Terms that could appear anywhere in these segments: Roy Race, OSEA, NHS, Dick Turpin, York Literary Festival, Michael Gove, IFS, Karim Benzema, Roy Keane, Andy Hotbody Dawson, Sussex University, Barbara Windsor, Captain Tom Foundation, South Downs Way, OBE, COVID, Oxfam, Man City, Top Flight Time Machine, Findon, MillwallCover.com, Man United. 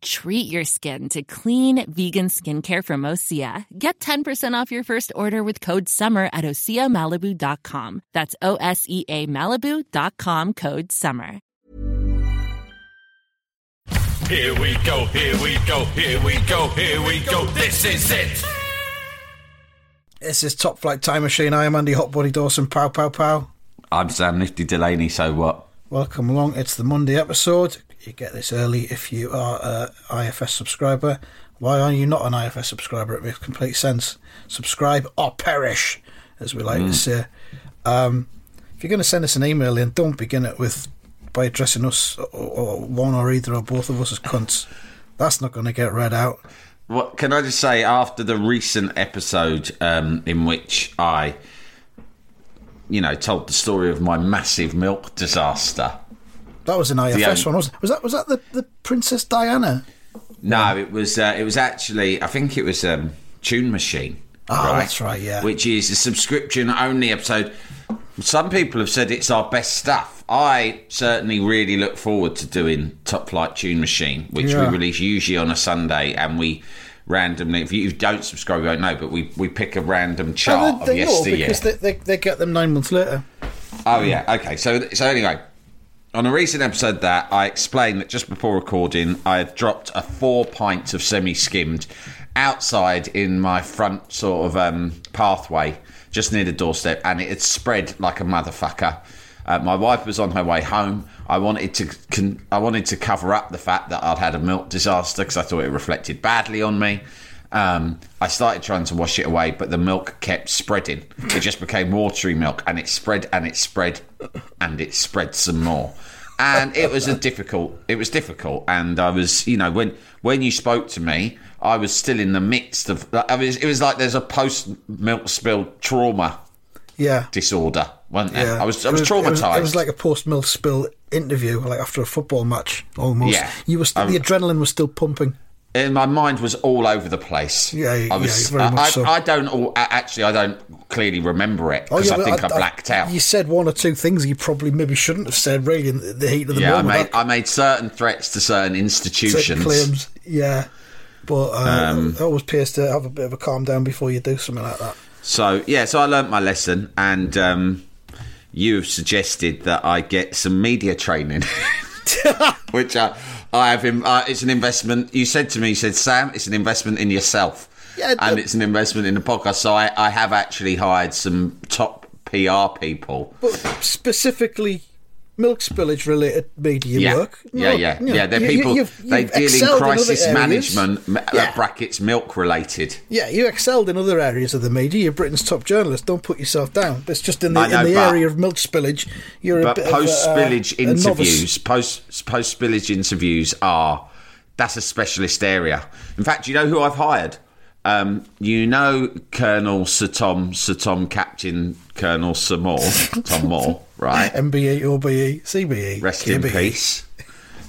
Treat your skin to clean, vegan skincare from OSEA. Get 10% off your first order with code SUMMER at OseaMalibu.com. That's O-S-E-A Malibu.com, code SUMMER. Here we go, here we go, here we go, here we go, this is it! This is Top Flight Time Machine. I am Andy Hotbody Dawson, pow pow pow. I'm Sam Nifty Delaney, so what? Welcome along, it's the Monday episode. You get this early if you are an IFS subscriber. Why are you not an IFS subscriber? It makes complete sense. Subscribe or perish, as we like to say. If you're going to send us an email in, don't begin it with... by addressing us, or one or either or both of us as cunts. That's not going to get read out. What can I just say, after the recent episode in which I, told the story of my massive milk disaster. That was an IFS one, wasn't it? Was that the Princess Diana? No, it was actually, I think it was Tune Machine. Oh, right? That's right, yeah. Which is a subscription-only episode. Some people have said it's our best stuff. I certainly really look forward to doing Top Flight Tune Machine, which we release usually on a Sunday, and we randomly, if you don't subscribe, you won't know, but we pick a random chart of yesteryear. Because they get them 9 months later. Oh, yeah. Okay. So anyway, on a recent episode of that, I explained that just before recording, I had dropped a 4 pints of semi-skimmed outside in my front sort of pathway, just near the doorstep, and it had spread like a motherfucker. My wife was on her way home. I wanted to cover up the fact that I'd had a milk disaster because I thought it reflected badly on me. I started trying to wash it away, but the milk kept spreading. It just became watery milk, and it spread and it spread and it spread some more. And it was difficult. And I was, when you spoke to me, I was still in the midst of. It was like there's a post milk spill trauma. Yeah. Disorder, wasn't it? Yeah. I was traumatised. It was like a post-milk spill interview, like after a football match, almost. Yeah. You were the adrenaline was still pumping. And my mind was all over the place. Yeah, I was very much so. I don't clearly remember it, because I think I blacked out. You said one or two things you probably maybe shouldn't have said, really, in the heat of the moment. I made certain threats to certain institutions. Certain claims, yeah. But it always pays to have a bit of a calm down before you do something like that. So I learnt my lesson, and you have suggested that I get some media training, which I have. It's an investment. You said to me, Sam, it's an investment in yourself, and it's an investment in the podcast. So I have actually hired some top PR people, but specifically milk spillage related media work. They're people. They deal in crisis management, brackets milk related. Yeah, you excelled in other areas of the media. You're Britain's top journalist. Don't put yourself down. It's just in the area of milk spillage. Post spillage interviews that's a specialist area. In fact, you know who I've hired. Colonel Sir Tom, Captain Colonel Sir Moore, Tom Moore, right? MBE, OBE, CBE. Rest in peace.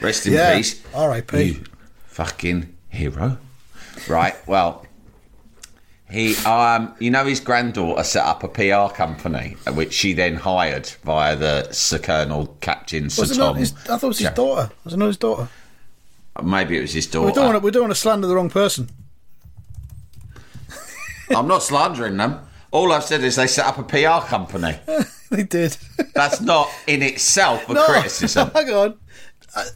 Rest in peace. R.I.P. You fucking hero. Right, well, he, his granddaughter set up a PR company, which she then hired via the Sir Colonel, Captain Sir Tom. I thought it was his daughter. Was it not his daughter? Maybe it was his daughter. We don't want to slander the wrong person. I'm not slandering them. All I've said is they set up a PR company. They did. That's not in itself a criticism. Hang on.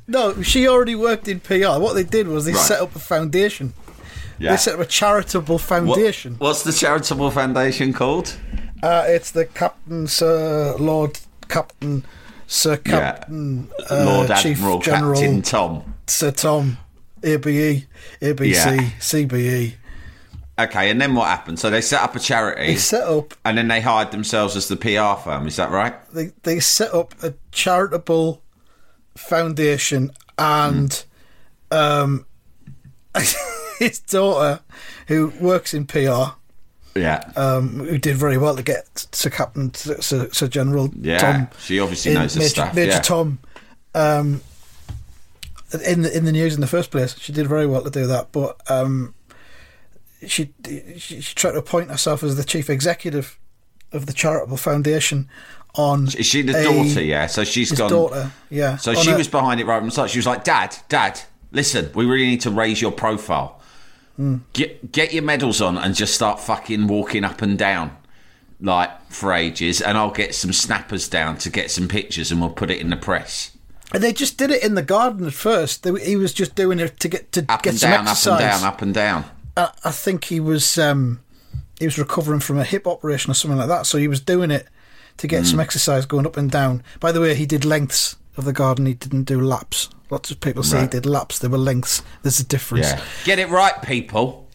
No, she already worked in PR. What they did was they set up a foundation. Yeah. They set up a charitable foundation. What's the charitable foundation called? It's the Lord Admiral Captain Tom. Sir Tom, ABE, ABC, CBE. Okay, and then what happened? So they set up a charity. They set up... And then they hired themselves as the PR firm, is that right? They set up a charitable foundation, and his daughter, who works in PR, who did very well to get Sir General Tom... Yeah, she obviously knows her stuff. Major Tom in the news in the first place. She did very well to do that, but she tried to appoint herself as the chief executive of the charitable foundation. Is she the daughter? Yeah, so she's gone. Daughter, yeah. So she was behind it right from the start. She was like, Dad, listen, we really need to raise your profile. Mm. Get your medals on and just start fucking walking up and down like for ages, and I'll get some snappers down to get some pictures and we'll put it in the press. And they just did it in the garden at first. He was just doing it to get some exercise. Up and down. I think he was recovering from a hip operation or something like that, so he was doing it to get some exercise going up and down. By the way, he did lengths of the garden. He didn't do laps. Lots of people say he did laps. There were lengths. There's a difference. Yeah. Get it right, people.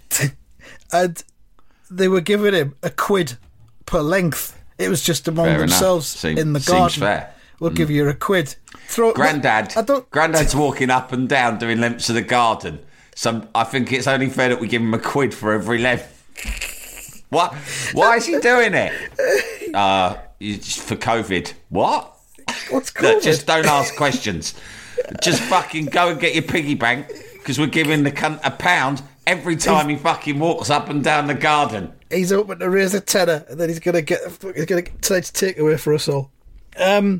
And they were giving him £1 per length. It was just among themselves in the garden. Seems fair. We'll give you £1. Grandad's walking up and down doing lengths of the garden. So I think it's only fair that we give him £1 for every length. What? Why is he doing it? For COVID. What? What's COVID? No, just don't ask questions. Just fucking go and get your piggy bank, because we're giving the cunt £1 every time he fucking walks up and down the garden. He's hoping to raise a tenner, and then he's gonna get tonight's takeaway for us all. And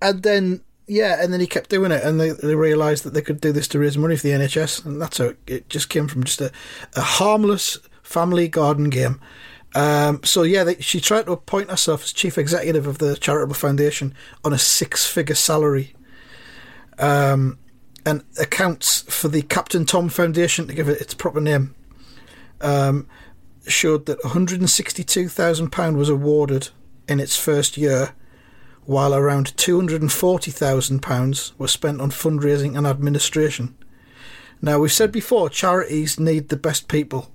then he kept doing it, and they realised that they could do this to raise money for the NHS, and that's how it just came from just a harmless family garden game. She tried to appoint herself as chief executive of the charitable foundation on a 6-figure salary, and accounts for the Captain Tom Foundation, to give it its proper name, showed that £162,000 was awarded in its first year, while around £240,000 were spent on fundraising and administration. Now, we've said before, charities need the best people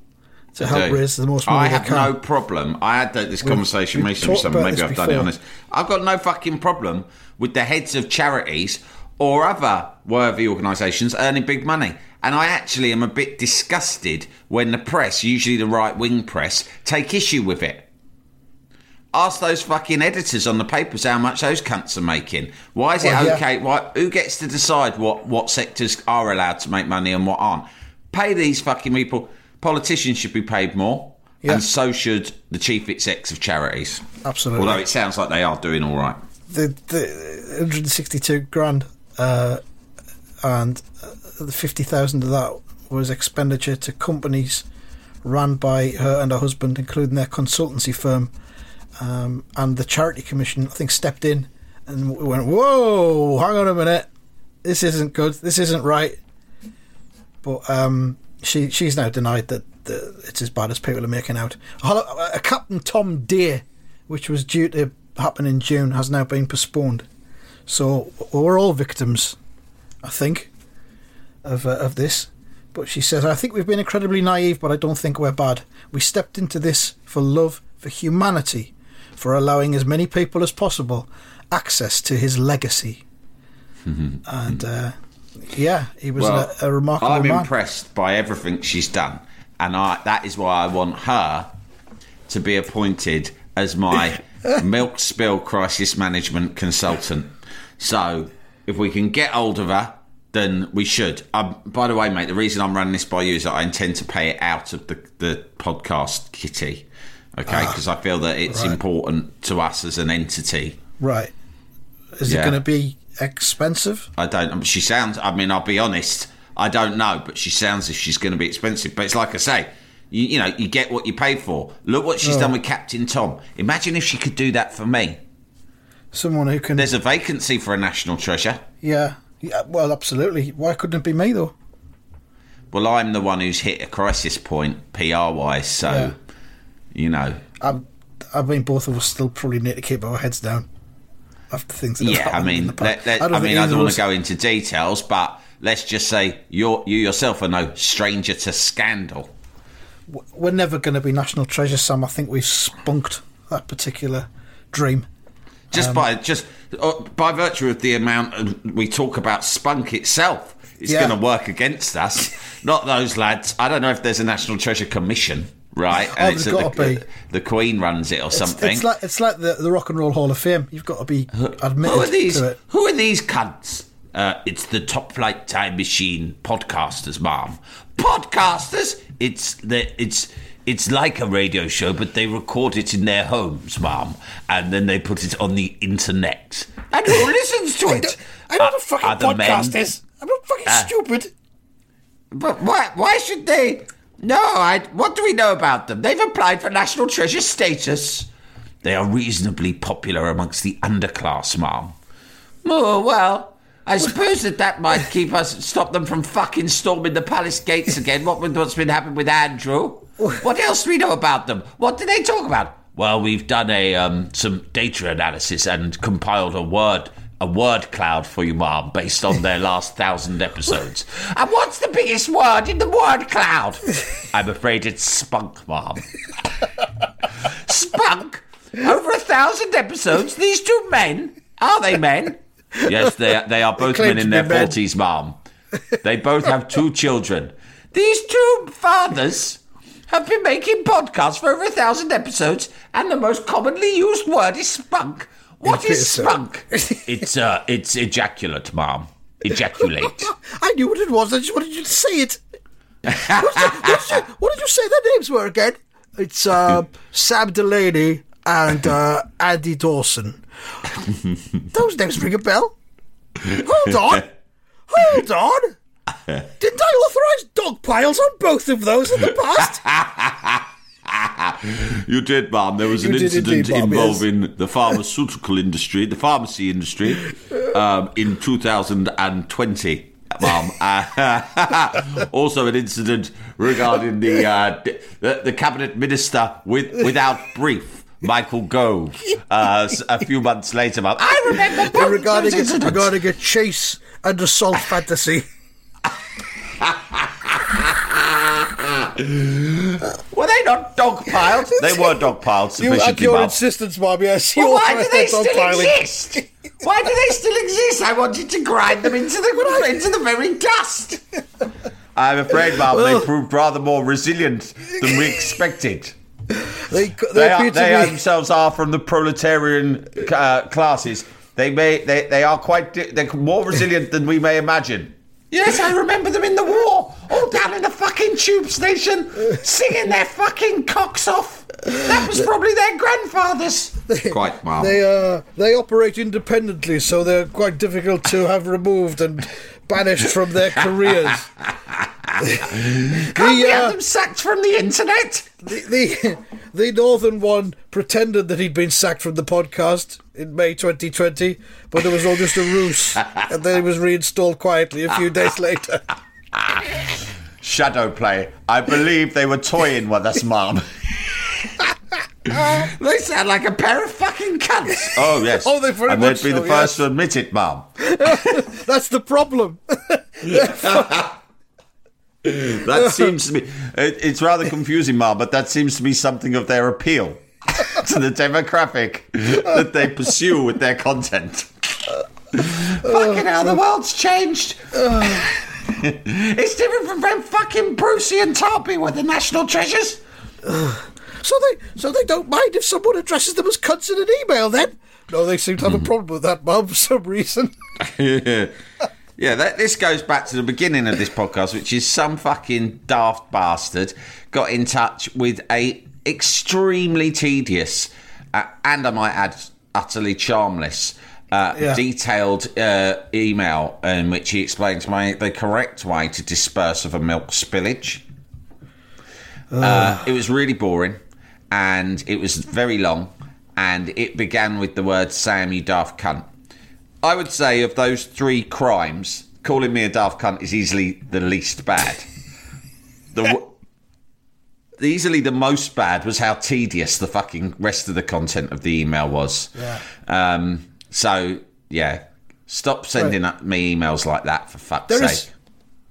to help raise the most money they can. I have no problem. I had this conversation recently with someone, maybe I've done it on this. I've got no fucking problem with the heads of charities or other worthy organisations earning big money. And I actually am a bit disgusted when the press, usually the right-wing press, take issue with it. Ask those fucking editors on the papers how much those cunts are making. Why is it okay? Why? Who gets to decide what sectors are allowed to make money and what aren't? Pay these fucking people. Politicians should be paid more, and so should the chief execs of charities. Absolutely. Although it sounds like they are doing all right. The 162 grand and the 50,000 of that was expenditure to companies run by her and her husband, including their consultancy firm. And the Charity Commission, I think, stepped in and went, whoa, hang on a minute. This isn't good. This isn't right. But she's now denied that it's as bad as people are making out. A Captain Tom Day, which was due to happen in June, has now been postponed. So we're all victims, I think, of this. But she says, I think we've been incredibly naive, but I don't think we're bad. We stepped into this for love, for humanity, for allowing as many people as possible access to his legacy. And he was a remarkable man. I'm impressed by everything she's done, and that is why I want her to be appointed as my milk spill crisis management consultant. So if we can get hold of her, then we should. By the way, mate, the reason I'm running this by you is that I intend to pay it out of the podcast kitty. Okay, because I feel that it's important to us as an entity. Right. Is it going to be expensive? I'll be honest, I don't know, but she sounds as if she's going to be expensive. But it's like I say, you get what you pay for. Look what she's done with Captain Tom. Imagine if she could do that for me. Someone who can... There's a vacancy for a national treasure. Yeah, well, absolutely. Why couldn't it be me, though? Well, I'm the one who's hit a crisis point, PR-wise, so... Yeah. I mean, both of us still probably need to keep our heads down after things that have happened in the past. I don't want to go into details, but let's just say you yourself are no stranger to scandal. We're never going to be national treasure, Sam. I think we've spunked that particular dream. By virtue of the amount we talk about spunk itself, it's going to work against us. Not those lads. I don't know if there's a National Treasure Commission right? And it's got to be. The Queen runs it or something. It's like the Rock and Roll Hall of Fame. You've got to be admitted to it. Who are these cunts? It's the Top Flight Time Machine podcasters, ma'am. Podcasters? It's like a radio show, but they record it in their homes, ma'am, and then they put it on the internet. And who listens to it? I'm not a fucking podcasters. I'm not fucking stupid. But why should they? No, what do we know about them? They've applied for National Treasure status. They are reasonably popular amongst the underclass, ma'am. Oh, well, I suppose that might stop them from fucking storming the palace gates again. What's been happening with Andrew? What else do we know about them? What do they talk about? Well, we've done some data analysis and compiled a word cloud for you, ma'am, based on their last 1,000 episodes. And what's the biggest word in the word cloud? I'm afraid it's spunk, ma'am. Spunk? Over 1,000 episodes? These two men? Are they men? Yes, they are both men in their 40s, ma'am. They both have two children. These two fathers have been making podcasts for over 1,000 episodes, and the most commonly used word is spunk. What is spunk? It's ejaculate, ma'am. Ejaculate. I knew what it was. I just wanted you to say it. What did you say their names were again? It's Sam Delaney and Andy Dawson. Those names ring a bell. Hold on. Didn't I authorise dog piles on both of those in the past? You did, ma'am. There was an incident involving the pharmaceutical industry, the pharmacy industry, in 2020, ma'am. Also an incident regarding the cabinet minister without brief, Michael Gove, a few months later, ma'am. I remember both regarding those incidents. Regarding a chase and assault fantasy. Were they not dogpiled? They were dogpiled sufficiently. At your insistence, Bob, yes. Well, why do they still exist? Why do they still exist? I wanted to grind them into the very dust. I'm afraid, Bob, they proved rather more resilient than we expected. They themselves are from the proletarian classes. They're more resilient than we may imagine. Yes, I remember them in the war, all down in the fucking tube station, singing their fucking cocks off. That was probably their grandfathers. Quite, ma'am. They operate independently, so they're quite difficult to have removed and banished from their careers. Can't we have them sacked from the internet? The northern one pretended that he'd been sacked from the podcast in May 2020, but it was all just a ruse, and then he was reinstalled quietly a few days later. Shadow play. I believe they were toying with us, ma'am. They sound like a pair of fucking cunts. Oh, yes. Oh, they very and much they'd be the first to admit it, ma'am. That's the problem. That seems to be... It's rather confusing, ma'am, but that seems to be something of their appeal to the demographic that they pursue with their content. Fucking hell, the world's changed. It's different from them fucking Brucey and Tarpey with the National Treasures. So they don't mind if someone addresses them as cunts in an email, then? No, they seem to have a problem with that, ma'am, for some reason. Yeah, this goes back to the beginning of this podcast, which is some fucking daft bastard got in touch with a extremely tedious and, I might add, utterly charmless detailed email in which he explains the correct way to disperse of a milk spillage. It was really boring and it was very long, and it began with the word, "Sam, you daft cunt." I would say of those three crimes, calling me a daft cunt is easily the least bad. Easily the most bad was how tedious the fucking rest of the content of the email was. Yeah. Stop sending me emails like that, for fuck's sake.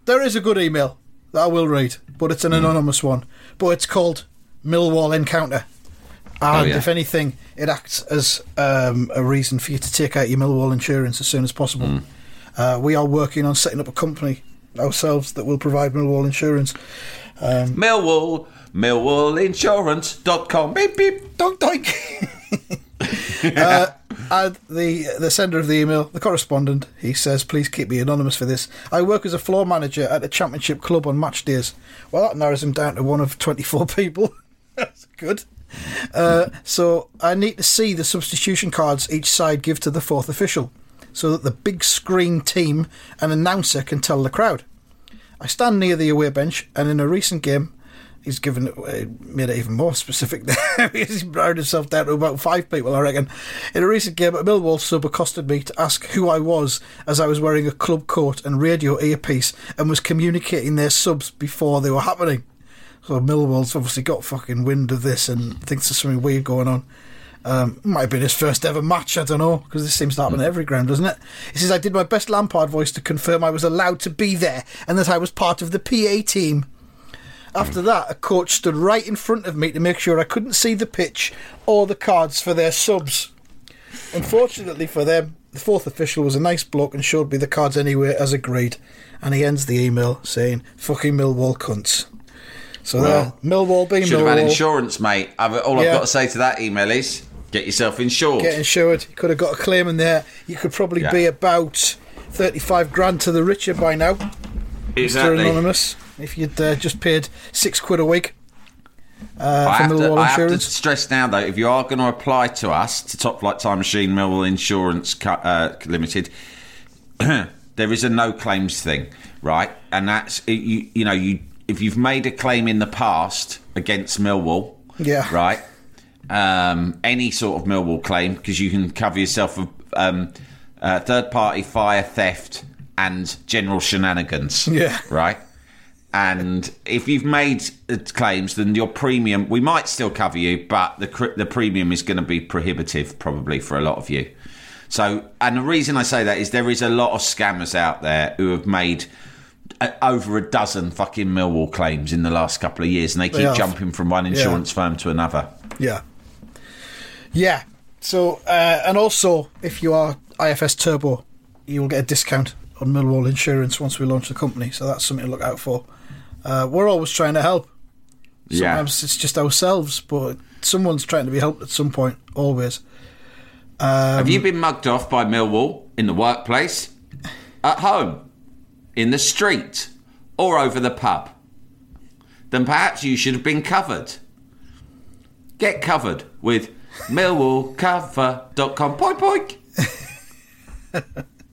There is a good email that I will read, but it's an anonymous one. But it's called Millwall Encounter. And if anything, it acts as a reason for you to take out your Millwall insurance as soon as possible. We are working on setting up a company ourselves that will provide Millwall insurance. Millwall, MillwallInsurance.com. Beep, beep, dog, doink. The sender of the email, the correspondent, he says, please keep me anonymous for this. I work as a floor manager at a championship club on match days. Well, that narrows him down to one of 24 people. That's good. So I need to see the substitution cards each side give to the fourth official so that the big screen team and announcer can tell the crowd. I stand near the away bench, and in a recent game, he's given made it even more specific there. He's narrowed himself down to about five people, I reckon. In a recent game, a Millwall sub accosted me to ask who I was, as I was wearing a club coat and radio earpiece and was communicating their subs before they were happening. So Millwall's obviously got fucking wind of this and thinks there's something weird going on. Might have been his first ever match, I don't know, because this seems to happen at every ground, doesn't it? He says, I did my best Lampard voice to confirm I was allowed to be there and that I was part of the PA team. After that, a coach stood right in front of me to make sure I couldn't see the pitch or the cards for their subs. Unfortunately for them, the fourth official was a nice bloke and showed me the cards anyway, as agreed. And he ends the email saying, fucking Millwall cunts. So well, there, Millwall being Millwall. Should have had insurance, mate. I've got to say to that email is... get yourself insured. Get insured. You could have got a claim in there. You could probably be about 35 grand to the richer by now, exactly. Mr. Anonymous, if you'd just paid £6 a week for Millwall Insurance. I have to stress now, though, if you are going to apply to us, to Top Flight Time Machine, Millwall Insurance Limited, there is a no claims thing, right? And that's you know, if you've made a claim in the past against Millwall, right. Any sort of Millwall claim, because you can cover yourself with third party fire, theft and general shenanigans, right? And if you've made claims, then your premium, we might still cover you, but the premium is going to be prohibitive probably for a lot of you. So, and the reason I say that is there is a lot of scammers out there who have made over a dozen fucking Millwall claims in the last couple of years, and they keep jumping from one insurance firm to another. Yeah. So, and also, if you are IFS Turbo, you will get a discount on Millwall Insurance once we launch the company. So that's something to look out for. We're always trying to help. Sometimes it's just ourselves, but someone's trying to be helped at some point, always. Have you been mugged off by Millwall in the workplace, at home, in the street, or over the pub? Then perhaps you should have been covered. Get covered with MillwallCover.com. Poik, poik.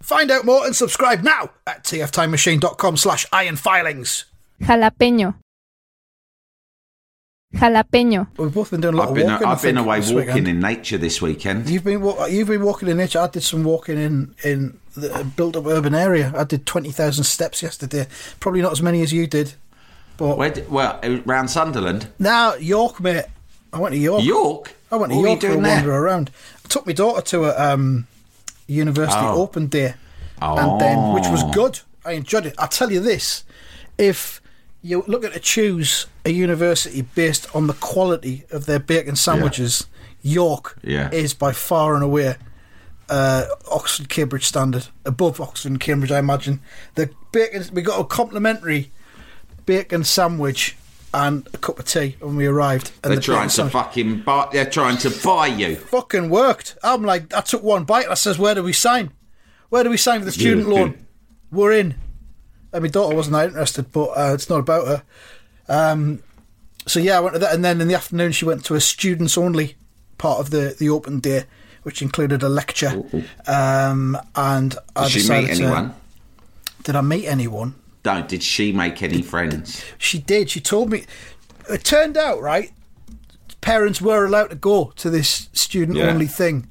Find out more and subscribe now at tftimemachine.com/ironfilings. Jalapeño. Jalapeño. We've both been doing a lot of walking. I've been away walking in nature this weekend. You've been walking in nature. I did some walking in the built-up urban area. I did 20,000 steps yesterday. Probably not as many as you did. But well, around Sunderland? No, York, mate. I went to York. York? I went to York for a wander around. I took my daughter to a... University Open Day, and then, which was good. I enjoyed it. I'll tell you this, if you're looking to choose a university based on the quality of their bacon sandwiches, York is by far and away Oxford Cambridge standard, above Oxford and Cambridge, I imagine. The bacon, we got a complimentary bacon sandwich and a cup of tea when we arrived. And they're trying to fucking buy. They're trying to buy you. Fucking worked. I'm like, I took one bite. And I says, "Where do we sign? Where do we sign for the student loan? We're in." And my daughter wasn't that interested, but it's not about her. So yeah, I went to that, and then in the afternoon she went to a students only part of the open day, which included a lecture. And I decided. Did she meet anyone? Did I meet anyone? No, did she make any friends? She did. She told me. It turned out, right, parents were allowed to go to this student-only thing,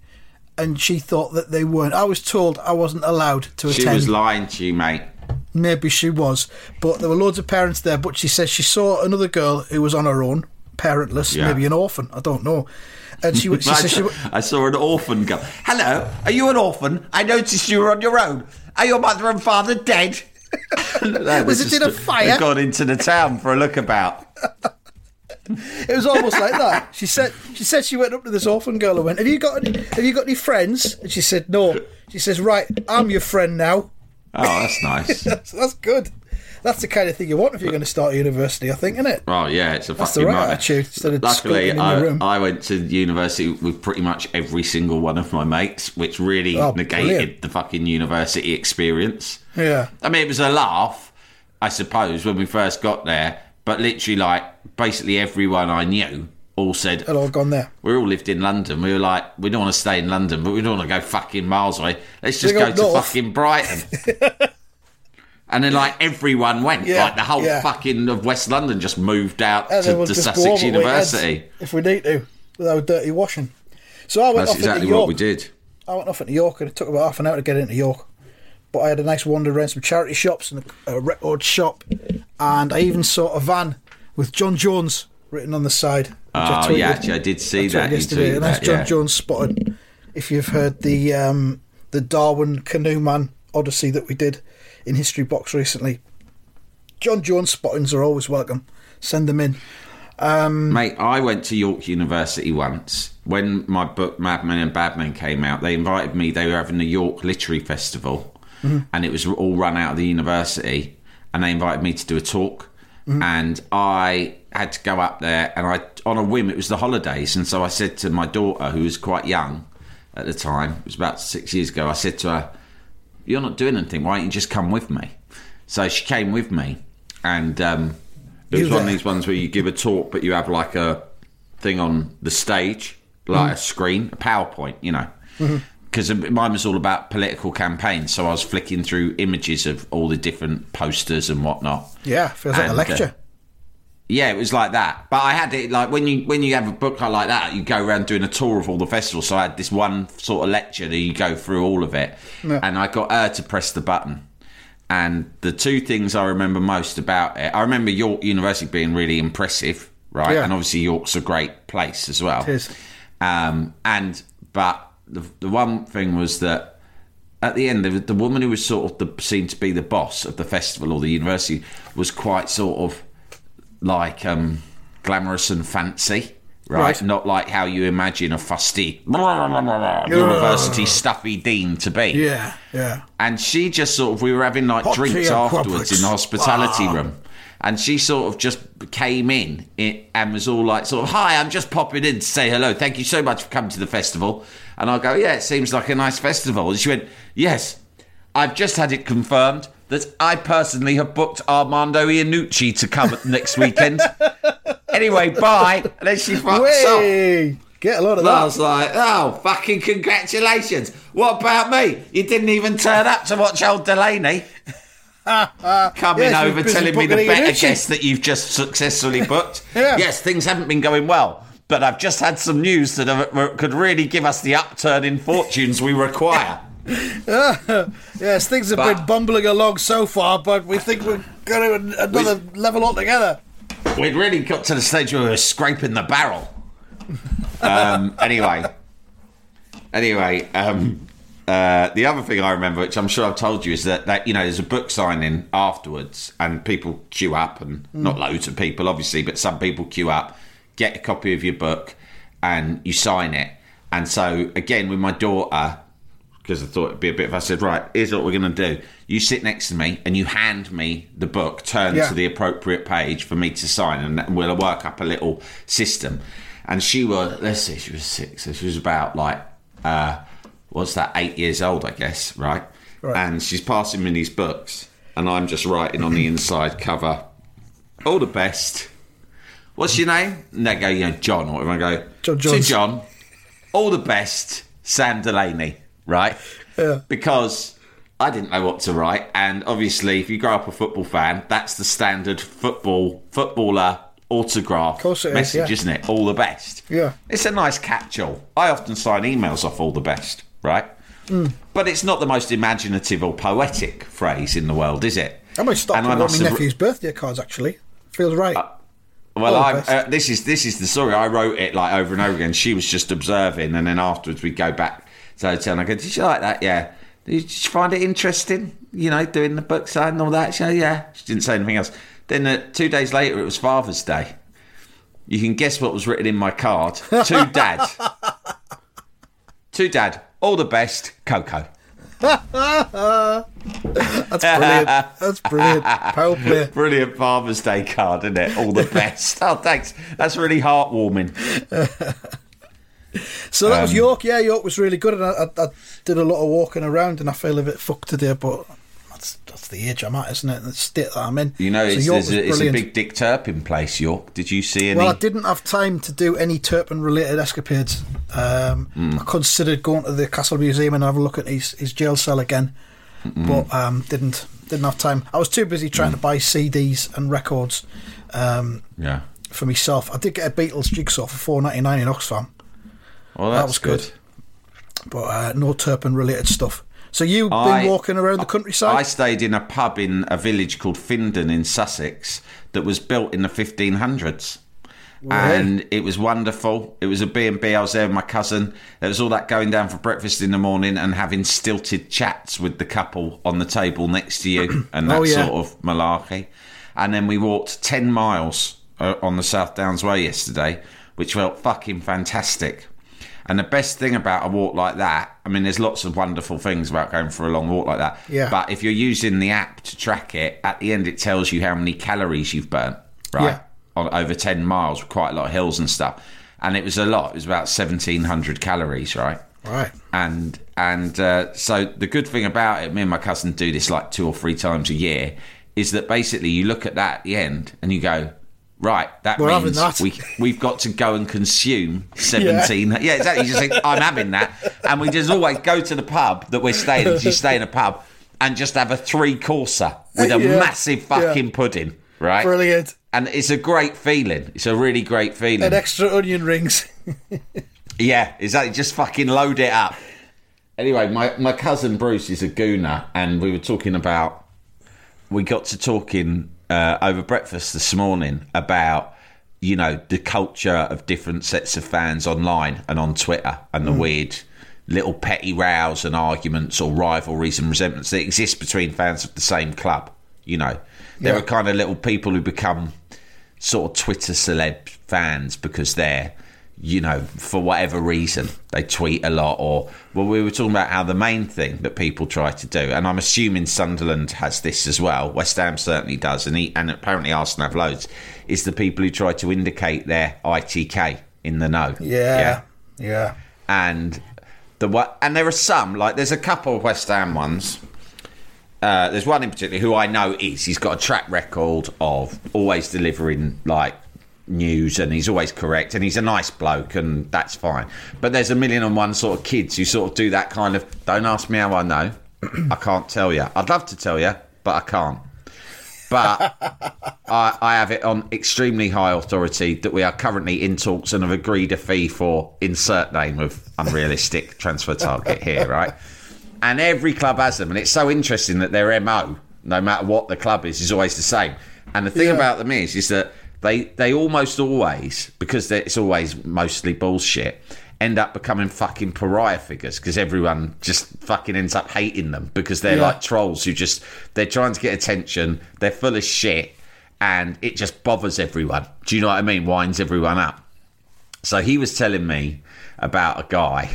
and she thought that they weren't. I was told I wasn't allowed to attend. She was lying to you, mate. Maybe she was, but there were loads of parents there, but she said she saw another girl who was on her own, parentless, maybe an orphan, I don't know. And she said I saw an orphan go, "Hello, are you an orphan? I noticed you were on your own. Are your mother and father dead?" Was it in a fire? They'd gone into the town for a lookabout. It was almost like that. She said she went up to this orphan girl and went, Have you got any friends? And she said, "No." She says, "Right, I'm your friend now." Oh, that's nice. that's good. That's the kind of thing you want if you're going to start university, I think, isn't it? Well, yeah, it's a fucking attitude. Instead of luckily, I went to university with pretty much every single one of my mates, which really negated the fucking university experience. Yeah. I mean, it was a laugh, I suppose, when we first got there, but literally, basically everyone I knew all said... Hello, I've gone there. We all lived in London. We were like, we don't want to stay in London, but we don't want to go fucking miles away. Let's just go to fucking Brighton. And then, everyone went. Yeah, the whole fucking of West London just moved out to Sussex University. If we need to, without dirty washing. So I went exactly into York. What we did. I went off into York, and it took about half an hour to get into York. But I had a nice wander around some charity shops and a record shop. And I even saw a van with John Jones written on the side. I did see that. Yesterday. A nice John Jones spotted. If you've heard the Darwin Canoe Man Odyssey that we did in History Box recently, John Jones spottings are always welcome. Send them in. Mate, I went to York University once. When my book Mad Men and Bad Men came out, they invited me. They were having the York Literary Festival, and it was all run out of the university, and they invited me to do a talk, and I had to go up there, and I, on a whim, it was the holidays, and so I said to my daughter, who was quite young at the time, it was about 6 years ago, I said to her, "You're not doing anything, why don't you just come with me?" So she came with me, and it was one of these ones where you give a talk, but you have like a thing on the stage, like a screen, a PowerPoint, you know, because mine was all about political campaigns, so I was flicking through images of all the different posters and whatnot. Yeah, feels like a lecture. Yeah, it was like that. But I had it like when you have a book like that, you go around doing a tour of all the festivals. So I had this one sort of lecture that you go through all of it, and I got her to press the button. And the two things I remember most about it, I remember York University being really impressive, right? Yeah. And obviously York's a great place as well. It is. But the one thing was that, at the end, the woman who was sort of seemed to be the boss of the festival or the university was quite sort of glamorous and fancy, right? Not like how you imagine a fusty university stuffy dean to be. Yeah, yeah. And she just sort of, we were having hot drinks afterwards in the hospitality room. And she sort of just came in and was all like, sort of, "Hi, I'm just popping in to say hello. Thank you so much for coming to the festival." And I go, "Yeah, it seems like a nice festival." And she went, "Yes, I've just had it confirmed that I personally have booked Armando Iannucci to come next weekend. Anyway, bye." And then she fucks up. Get a lot of that. I was like, "Oh, fucking congratulations. What about me? You didn't even turn up to watch old Delaney. Coming over telling me the better guess that you've just successfully booked." Yes, things haven't been going well, but I've just had some news that could really give us the upturn in fortunes we require. Yes, things have been bumbling along so far, but we think we're going to another level altogether. We'd really got to the stage where we were scraping the barrel. The other thing I remember, which I'm sure I've told you, is that you know, there's a book signing afterwards and people queue up, and not loads of people, obviously, but some people queue up, get a copy of your book, and you sign it. And so, again, with my daughter, because I thought it'd be a bit of, I said, "Right, here's what we're going to do. You sit next to me and you hand me the book, turn to the appropriate page for me to sign, and we'll work up a little system." And she was six, so she was about 8 years old, I guess, right? And she's passing me these books, and I'm just writing on the inside cover, "All the best. What's your name?" And they go, "John," or whatever. I go, "John Jones. To John, all the best, Sam Delaney," right? Yeah. Because I didn't know what to write, and obviously, if you grow up a football fan, that's the standard footballer autograph message, isn't it? "All the best." Yeah. It's a nice catch-all. I often sign emails off "all the best," right? But it's not the most imaginative or poetic phrase in the world, is it? I might start on my nephew's birthday cards, actually. Feels right. Well, this is the story. I wrote it like over and over again. She was just observing, and then afterwards we'd go back to the hotel and I go, "Did you like that? Yeah. Did you find it interesting? You know, doing the book signing and all that." She said, "Yeah." She didn't say anything else. Then 2 days later, it was Father's Day. You can guess what was written in my card. To Dad. To Dad. All the best, Coco. That's brilliant. That's brilliant. Power play. Brilliant Father's Day card, isn't it? All the best. Oh, thanks. That's really heartwarming. So that was York. Yeah, York was really good, and I did a lot of walking around, and I feel a bit fucked today, but that's the age I'm at, isn't it? And the state that I'm in. You know, so it's a big Dick Turpin place, York. Did you see any? Well, I didn't have time to do any Turpin-related escapades. I considered going to the Castle Museum and have a look at his jail cell again, but didn't have time. I was too busy trying to buy CDs and records for myself. I did get a Beatles jigsaw for $4.99 in Oxfam. Well, that was good. But no Turpin-related stuff. So you've been walking around the countryside? I stayed in a pub in a village called Findon in Sussex that was built in the 1500s. Really? And it was wonderful. It was a B&B. I was there with my cousin. There was all that going down for breakfast in the morning and having stilted chats with the couple on the table next to you and that sort of malarkey. And then we walked 10 miles on the South Downs Way yesterday, which felt fucking fantastic. And the best thing about a walk like that, I mean, there's lots of wonderful things about going for a long walk like that. Yeah. But if you're using the app to track it, at the end it tells you how many calories you've burnt, right? Yeah. On over 10 miles, with quite a lot of hills and stuff. And it was a lot. It was about 1,700 calories, right? Right. And so the good thing about it, me and my cousin do this like 2 or 3 times a year, is that basically you look at that at the end and you go, right, that we're means that. We've got to go and consume 17. Yeah, exactly. You just think, I'm having that. And we just always go to the pub that we're staying in. You stay in a pub and just have a 3-courser with a massive fucking pudding, right? Brilliant. And it's a great feeling. It's a really great feeling. And extra onion rings. Yeah, exactly. Just fucking load it up. Anyway, my cousin Bruce is a gooner, and we were talking about... We got to talking... over breakfast this morning about, you know, the culture of different sets of fans online and on Twitter and the weird little petty rows and arguments or rivalries and resentments that exist between fans of the same club. You know, there are kind of little people who become sort of Twitter celeb fans because they're, you know, for whatever reason, they tweet a lot. Or, well, we were talking about how the main thing that people try to do, and I'm assuming Sunderland has this as well, West Ham certainly does, and apparently Arsenal have loads, is the people who try to indicate their ITK in the know. Yeah. And there are some, like there's a couple of West Ham ones. There's one in particular who I know he's got a track record of always delivering, like, news, and he's always correct, and he's a nice bloke, and that's fine. But there's a million and one sort of kids who sort of do that kind of, don't ask me how I know, I can't tell you. I'd love to tell you, but I can't. But I have it on extremely high authority that we are currently in talks and have agreed a fee for insert name of unrealistic transfer target here, right? And every club has them, and it's so interesting that their MO, no matter what the club is always the same. And the thing about them is that They almost always, because it's always mostly bullshit, end up becoming fucking pariah figures because everyone just fucking ends up hating them because they're like trolls who just, they're trying to get attention, they're full of shit, and it just bothers everyone. Do you know what I mean? Winds everyone up. So he was telling me about a guy.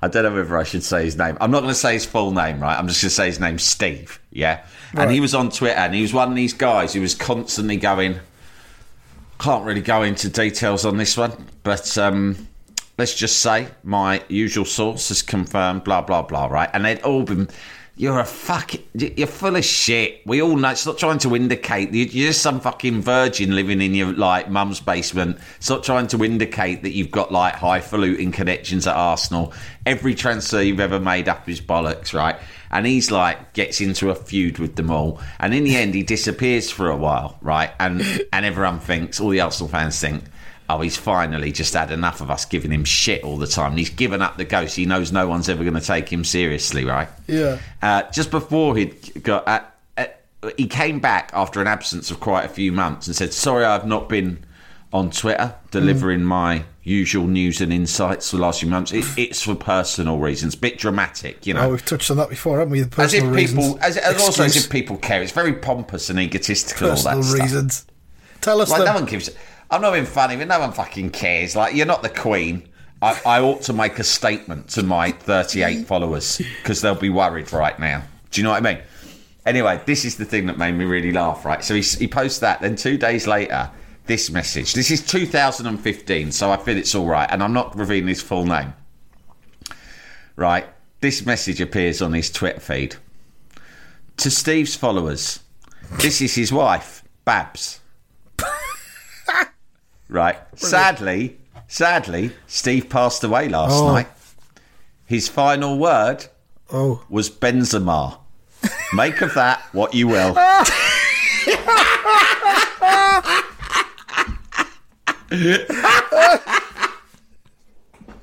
I don't know whether I should say his name. I'm not going to say his full name, right? I'm just going to say his name's Steve, yeah? Right. And he was on Twitter, and he was one of these guys who was constantly going... Can't really go into details on this one, but let's just say my usual source has confirmed blah, blah, blah, right? And they'd all been, you're full of shit. We all know, it's not trying to indicate, you're just some fucking virgin living in your, like, mum's basement. It's not trying to indicate that you've got, like, highfalutin connections at Arsenal. Every transfer you've ever made up is bollocks, right? And he's like, gets into a feud with them all. And in the end, he disappears for a while, right? And everyone thinks, all the Arsenal fans think, oh, he's finally just had enough of us giving him shit all the time. And he's given up the ghost. He knows no one's ever going to take him seriously, right? Yeah. Just before he'd got... he came back after an absence of quite a few months and said, sorry, I've not been on Twitter delivering my usual news and insights for the last few months. It's for personal reasons, a bit dramatic, you know. Oh, we've touched on that before, haven't we? The personal reasons. As also as if people care. It's very pompous and egotistical, personal all that reasons. Stuff. Tell us. Like, no one gives. I'm not being funny, but no one fucking cares. Like, you're not the Queen. I ought to make a statement to my 38 followers because they'll be worried right now. Do you know what I mean? Anyway, this is the thing that made me really laugh, right? So he posts that, then 2 days later, this message. This is 2015, so I feel it's all right, and I'm not revealing his full name. Right, this message appears on his Twitter feed. To Steve's followers, this is his wife, Babs. Right, sadly, Steve passed away last night. His final word was Benzema. Make of that what you will.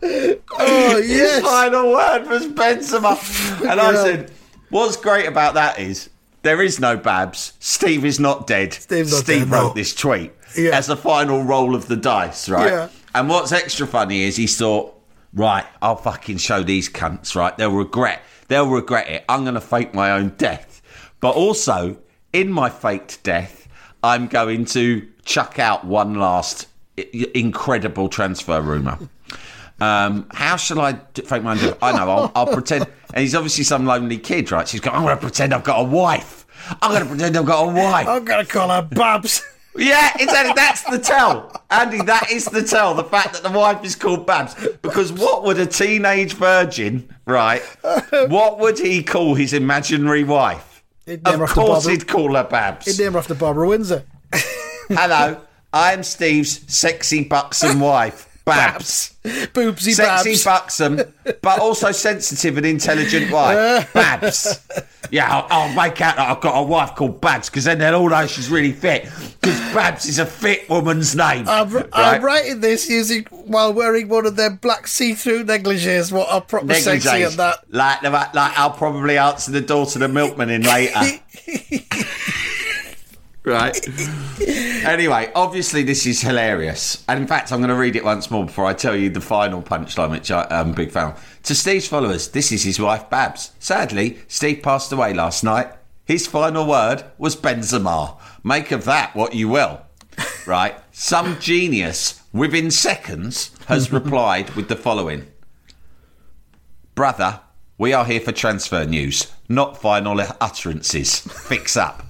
His final word was Benzema. And I said, what's great about that is there is no Babs. Steve is not dead. Steve wrote this tweet as a final roll of the dice, right? Yeah. And what's extra funny is he thought, right, I'll fucking show these cunts, right? They'll regret it. I'm going to fake my own death. But also, in my faked death, I'm going to chuck out one last incredible transfer rumour. How shall I fake my own death? I know, I'll pretend. And he's obviously some lonely kid, right? She's going, I'm going to pretend I've got a wife. I'm going to call her Babs. Yeah, that's the tell. Andy, that is the tell, the fact that the wife is called Babs. Because what would a teenage virgin, right, what would he call his imaginary wife? Of course he'd call her Babs. He'd name her after Barbara Windsor. Hello, I'm Steve's sexy, buxom wife, Babs. Boobsy sexy, Babs. Sexy, buxom, but also sensitive and intelligent wife, Babs. Yeah, I'll make out that I've got a wife called Babs because then they'll all know she's really fit because Babs is a fit woman's name. I'm writing this while wearing one of their black see-through negligees. What are proper sexy at that? Like I'll probably answer the door to the milkman in later. Right. Anyway, obviously this is hilarious. And in fact, I'm going to read it once more before I tell you the final punchline, which I'm big fan of. To Steve's followers, this is his wife, Babs. Sadly, Steve passed away last night. His final word was Benzema. Make of that what you will. Right. Some genius within seconds has replied with the following. Brother, we are here for transfer news, not final utterances. Fix up.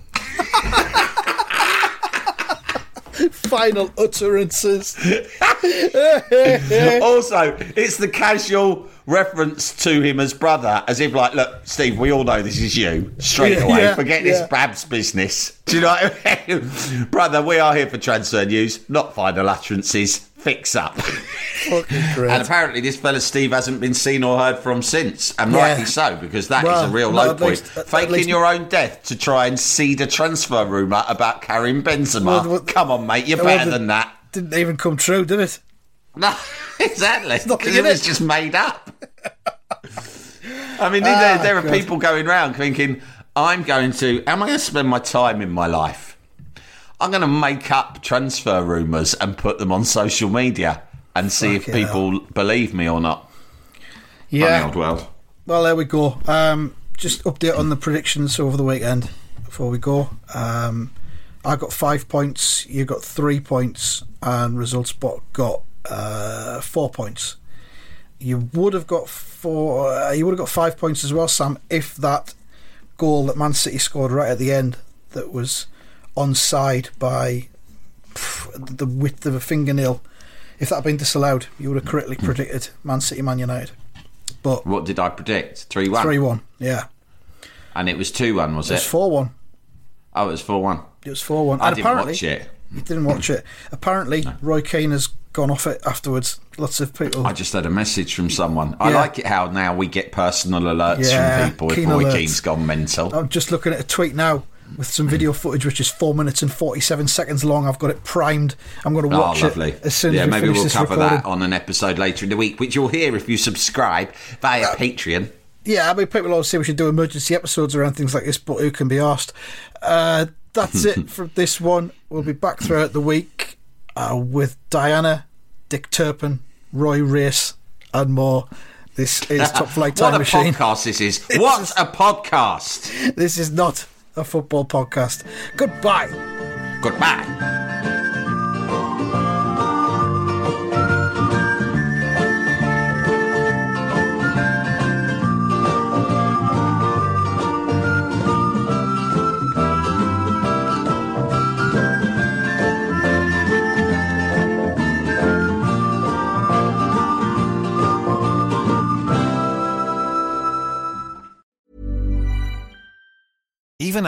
Final utterances. Also, it's the casual reference to him as brother, as if like, look, Steve, we all know this is you straight away. Forget this Babs business. Do you know what I mean? Brother, we are here for transfer news, not final utterances. Fix up. Fucking great. And apparently, this fella Steve hasn't been seen or heard from since, and rightly so, because that is a real low point. Faking your own death to try and seed a transfer rumour about Karim Benzema. Come on, mate, you're better than that. Didn't even come true, did it? No, exactly. Because it was just made up. I mean, there are people going round thinking, am I going to spend my time in my life? I'm going to make up transfer rumours and put them on social media and see if people believe me or not. Yeah. Funny old world. Well, there we go. Just update on the predictions over the weekend before we go. I got 5 points, you got 3 points, and ResultSpot got 4 points. You would have got 5 points as well, Sam, if that goal that Man City scored right at the end that was onside by the width of a fingernail, if that had been disallowed, you would have correctly predicted Man City, Man United. But what did I predict? 3-1? 3-1, yeah. And it was 2-1, was it? It was 4-1. Oh, it was 4-1. It was 4-1. I didn't watch it. You didn't watch it. Apparently, no. Roy Keane has gone off it afterwards. Lots of people. I just had a message from someone. I like it how now we get personal alerts from people if Roy Keane's gone mental. I'm just looking at a tweet now with some video footage, which is 4 minutes and 47 seconds long. I've got it primed. I'm going to watch it as soon as we finish this recording. Maybe we'll cover that on an episode later in the week, which you'll hear if you subscribe via Patreon. Yeah, I mean, people always say we should do emergency episodes around things like this, but who can be arsed? That's it for this one. We'll be back throughout the week. with Diana, Dick Turpin, Roy Race, and more. This is Top Flight Time Machine. What a podcast this is. What a podcast. This is not a football podcast. Goodbye. Goodbye. Even